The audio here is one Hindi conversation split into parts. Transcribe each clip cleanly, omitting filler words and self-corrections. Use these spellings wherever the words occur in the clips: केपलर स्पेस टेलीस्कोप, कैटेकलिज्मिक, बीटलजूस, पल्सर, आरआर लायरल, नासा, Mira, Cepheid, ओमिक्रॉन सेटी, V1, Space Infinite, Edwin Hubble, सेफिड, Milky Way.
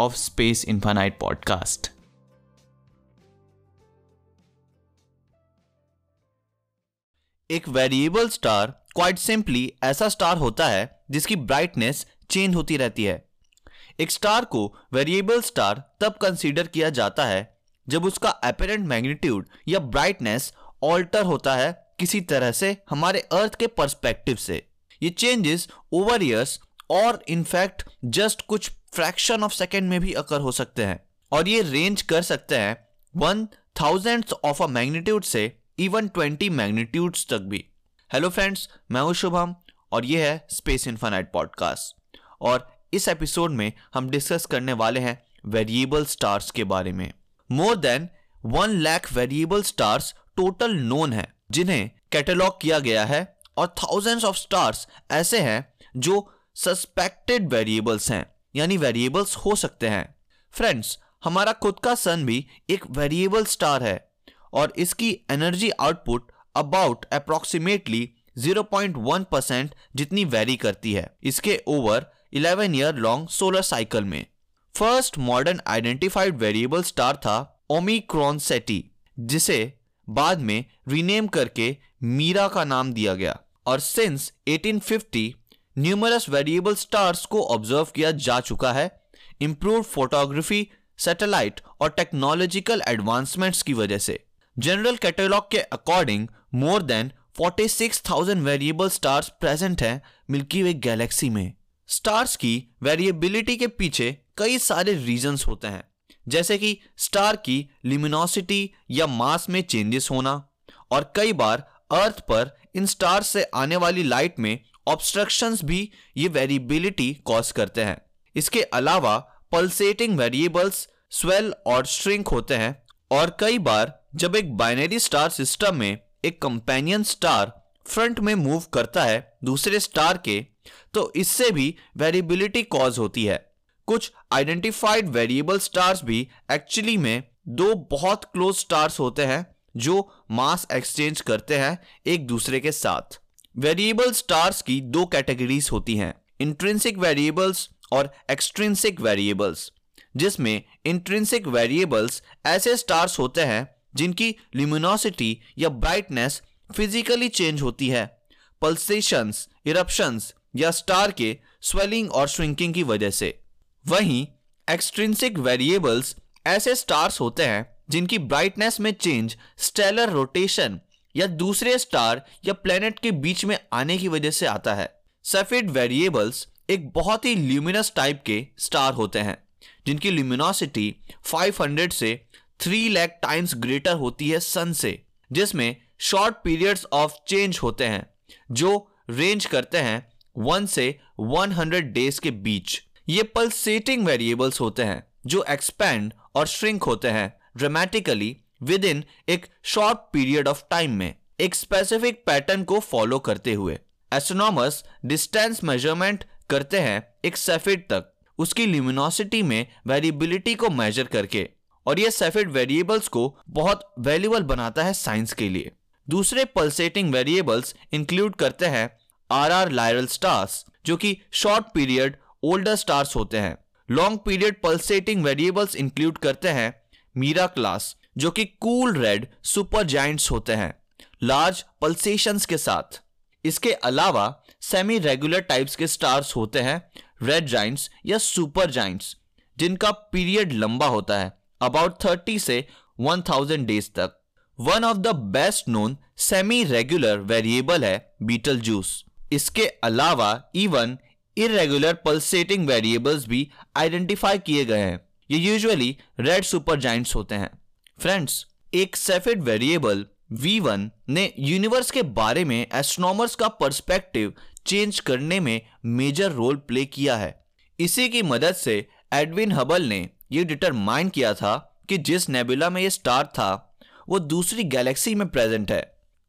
Of space infinite podcast. एक वेरिएबल स्टार क्वाइट सिंपली ऐसा स्टार होता है जिसकी ब्राइटनेस चेंज होती रहती है। एक स्टार को वेरिएबल स्टार तब कंसीडर किया जाता है जब उसका अपरेंट मैग्नीट्यूड या ब्राइटनेस ऑल्टर होता है किसी तरह से हमारे अर्थ के पर्सपेक्टिव से। ये चेंजेस ओवर ईयर्स और इनफैक्ट जस्ट कुछ फ्रैक्शन ऑफ सेकेंड में भी अकर हो सकते हैं, और ये रेंज कर सकते हैं 1/1000 ऑफ अ मैग्नीट्यूड से इवन 20 मैग्नीट्यूड्स तक भी। हेलो फ्रेंड्स, मैं हूं शुभम और ये है स्पेस इन्फिनाइट पॉडकास्ट, और इस एपिसोड में हम डिस्कस करने वाले हैं वेरिएबल स्टार्स के बारे में। More than 1 lakh variable stars total known है जिन्हें कैटलॉग किया गया है, और थाउजेंड्स ऑफ स्टार्स ऐसे हैं जो सस्पेक्टेड वेरिएबल्स हैं, यानी वेरिएबल्स हो सकते हैं। फ्रेंड्स, हमारा खुद का सन भी एक वेरिएबल स्टार है, और इसकी एनर्जी आउटपुट अबाउट अप्रॉक्सीमेटली 0.1% जितनी वेरी करती है इसके over 11 year long solar cycle में। First modern identified variable star था ओमिक्रॉन सेटी, जिसे बाद में रीनेम करके मीरा का नाम दिया गया, और सिंस 1850 न्यूमरस वेरिएबल स्टार्स को ऑब्जर्व किया जा चुका है इम्प्रूव्ड फोटोग्राफी, सैटेलाइट और टेक्नोलॉजिकल एडवांसमेंट्स की वजह से। जनरल कैटलॉग के according more than 46,000 variable stars present हैं मिल्की वे गैलेक्सी में। स्टार्स की वेरिएबिलिटी के पीछे कई सारे रीजंस होते हैं, जैसे कि स्टार की ल्यूमिनोसिटी या मास में चेंजेस होना, और कई बार अर्थ पर इन स्टार्स से आने वाली लाइट में ऑब्स्ट्रक्शंस भी ये वेरिएबिलिटी कॉज करते हैं। इसके अलावा पल्सेटिंग वेरिएबल्स स्वेल और श्रिंक होते हैं, और कई बार जब एक बाइनरी स्टार सिस्टम में एक कंपेनियन स्टार फ्रंट में मूव करता है दूसरे स्टार के, तो इससे भी वेरिएबिलिटी कॉज होती है। कुछ आइडेंटिफाइड वेरिएबल स्टार्स भी एक्चुअली में 2 बहुत क्लोज स्टार्स होते हैं जो मास एक्सचेंज करते हैं एक दूसरे के साथ। वेरिएबल स्टार्स की 2 कैटेगरीज होती हैं, इंट्रिंसिक वेरिएबल्स और एक्सट्रिंसिक वेरिएबल्स, जिसमें इंट्रिंसिक वेरिएबल्स ऐसे स्टार्स होते हैं जिनकी ल्यूमिनोसिटी या ब्राइटनेस फिजिकली चेंज होती है पल्सेशंस, इरप्शंस या स्टार के स्वेलिंग और श्रिंकिंग की वजह से। वहीं एक्सट्रिंसिक वेरिएबल्स ऐसे स्टार्स होते हैं जिनकी ब्राइटनेस में चेंज स्टेलर रोटेशन या दूसरे स्टार या प्लेनेट के बीच में आने की वजह से आता है। सेफिड वेरिएबल्स एक बहुत ही ल्यूमिनस टाइप के स्टार होते हैं जिनकी ल्यूमिनोसिटी 500 से 3 लाख टाइम्स ग्रेटर होती है सन से, जिसमें शॉर्ट पीरियड्स ऑफ चेंज होते हैं जो रेंज करते हैं 1 से 100 डेज के बीच। ये पल्सेटिंग वेरिएबल्स होते हैं जो एक्सपैंड और श्रिंक होते हैं ड्रामेटिकली विद इन एक शॉर्ट पीरियड ऑफ टाइम में, एक स्पेसिफिक पैटर्न को फॉलो करते हुए। एस्ट्रोनॉमर्स डिस्टेंस मेजरमेंट करते हैं एक सेफिड तक उसकी ल्यूमिनोसिटी में वेरिएबिलिटी को मेजर करके, और ये सेफिड वेरिएबल्स को बहुत वैल्यूएबल बनाता है साइंस के लिए। दूसरे पल्सेटिंग वेरिएबल्स इंक्लूड करते हैं आरआर लायरल स्टार्स, जो कि शॉर्ट पीरियड ओल्डर स्टार्स होते हैं। Long period pulsating variables include करते हैं मीरा क्लास, जो कि कूल रेड सुपर जायंट्स होते हैं लार्ज पल्सेशंस के साथ। इसके अलावा सेमी रेगुलर टाइप्स के स्टार्स होते हैं रेड जायंट्स या सुपर जायंट्स, जिनका पीरियड लंबा होता है अबाउट 30 से 1000 डेज तक। One of the best known semi regular variable है बीटलजूस। इसके अलावा इवन इरेगुलर पल्सेटिंग वेरिएबल्स भी आइडेंटिफाई किए गए हैं, ये यूजुअली रेड सुपर जायंट्स होते हैं। फ्रेंड्स, एक सेफिड वेरिएबल V1 ने यूनिवर्स के बारे में एस्ट्रोनॉमर्स का पर्सपेक्टिव चेंज करने में मेजर रोल प्ले किया है। इसी की मदद से एडविन हबल ने ये डिटरमाइन किया था कि जिस नेबुला में ये स्टार था वो दूसरी गैलेक्सी में प्रेजेंट है,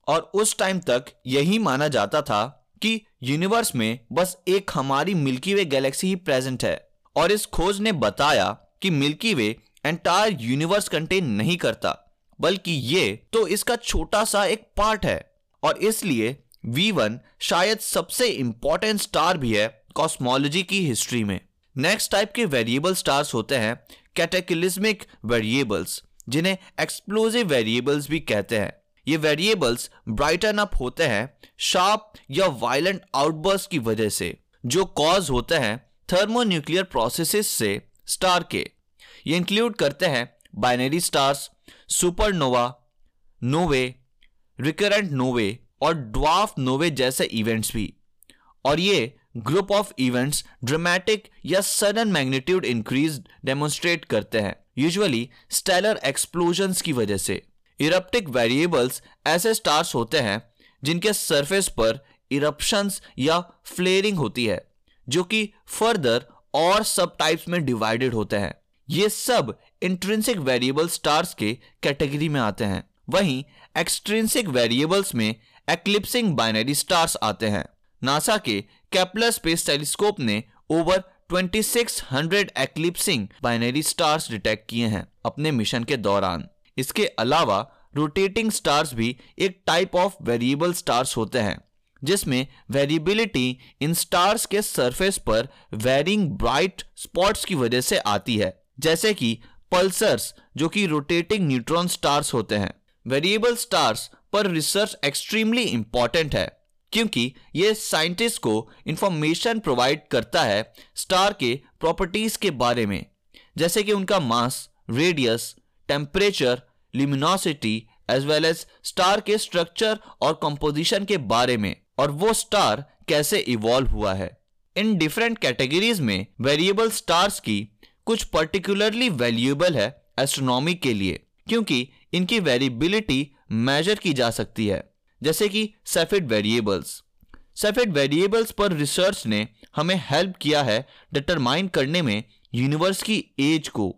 और उस टाइम तक यही माना जाता था कि यूनिवर्स में बस एक हमारी मिल्की वे गैलेक्सी ही प्रेजेंट है। और इस खोज ने बताया कि Milky Way entire universe contain नहीं करता, बल्कि ये तो इसका छोटा सा एक पार्ट है। और इसलिए V1 शायद सबसे इंपॉर्टेंट स्टार भी है कॉस्मोलॉजी की हिस्ट्री में। नेक्स्ट टाइप के वेरिएबल स्टार्स होते हैं कैटेकलिज्मिक वेरिएबल्स, जिन्हें एक्सप्लोजिव वेरिएबल्स भी कहते हैं। ये वेरिएबल्स ब्राइटन अप होते हैं शार्प या वायलेंट आउटबर्स्ट की वजह से, जो कॉज होते हैं थर्मोन्यूक्लियर प्रोसेसेस से स्टार के। ये इंक्लूड करते हैं binary stars, supernova, novae, recurrent novae और ड्वार्फ नोवे जैसे इवेंट्स भी। और ये ग्रुप ऑफ इवेंट्स ड्रामेटिक या सडन मैग्नीट्यूड इंक्रीज डेमोन्स्ट्रेट करते हैं, यूजुअली स्टेलर एक्सप्लोजन्स की वजह से। इरप्टिक वेरिएबल्स ऐसे स्टार्स होते हैं जिनके सरफेस पर इरप्शंस या फ्लेयरिंग होती है, जो कि फर्दर और सब टाइप्स में डिवाइडेड होते हैं। ये सब इंट्रिंसिक वेरिएबल स्टार्स के कैटेगरी में आते हैं। वहीं एक्सट्रिंसिक वेरिएबल्स में एक्लिप्सिंग बाइनरी स्टार्स आते हैं। नासा के केपलर स्पेस टेलीस्कोप ने over 2600 eclipsing binary stars detect किए हैं अपने मिशन के दौरान। इसके अलावा रोटेटिंग स्टार्स भी एक टाइप ऑफ वेरिएबल स्टार्स होते हैं, जिसमें वेरिएबिलिटी इन स्टार्स के सरफेस पर वेरिंग ब्राइट स्पॉट्स की वजह से आती है, जैसे कि पल्सर्स, जो कि रोटेटिंग न्यूट्रॉन स्टार्स होते हैं। वेरिएबल स्टार्स पर रिसर्च एक्सट्रीमली इंपॉर्टेंट है, क्योंकि ये साइंटिस्ट को इंफॉर्मेशन प्रोवाइड करता है स्टार के प्रॉपर्टीज के बारे में, जैसे कि उनका mass, radius, temperature, luminosity as well as star के स्ट्रक्चर और कंपोजिशन के बारे में, और वो स्टार कैसे इवॉल्व हुआ है। इन डिफरेंट कैटेगरीज में वेरिएबल स्टार्स की कुछ पर्टिकुलरली वैल्यूएबल है एस्ट्रोनॉमी के लिए, क्योंकि इनकी वेरिएबिलिटी मेजर की जा सकती है, जैसे कि सेफिड वेरिएबल्स। सेफिड वेरिएबल्स पर रिसर्च ने हमें हेल्प किया है डिटरमाइन करने में यूनिवर्स की एज को,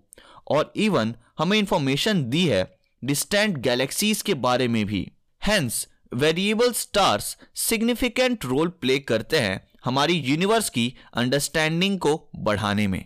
और इवन हमें इंफॉर्मेशन दी है डिस्टेंट गैलेक्सीज के बारे में भी। Hence variable stars significant role play करते हैं हमारी यूनिवर्स की अंडरस्टैंडिंग को बढ़ाने में।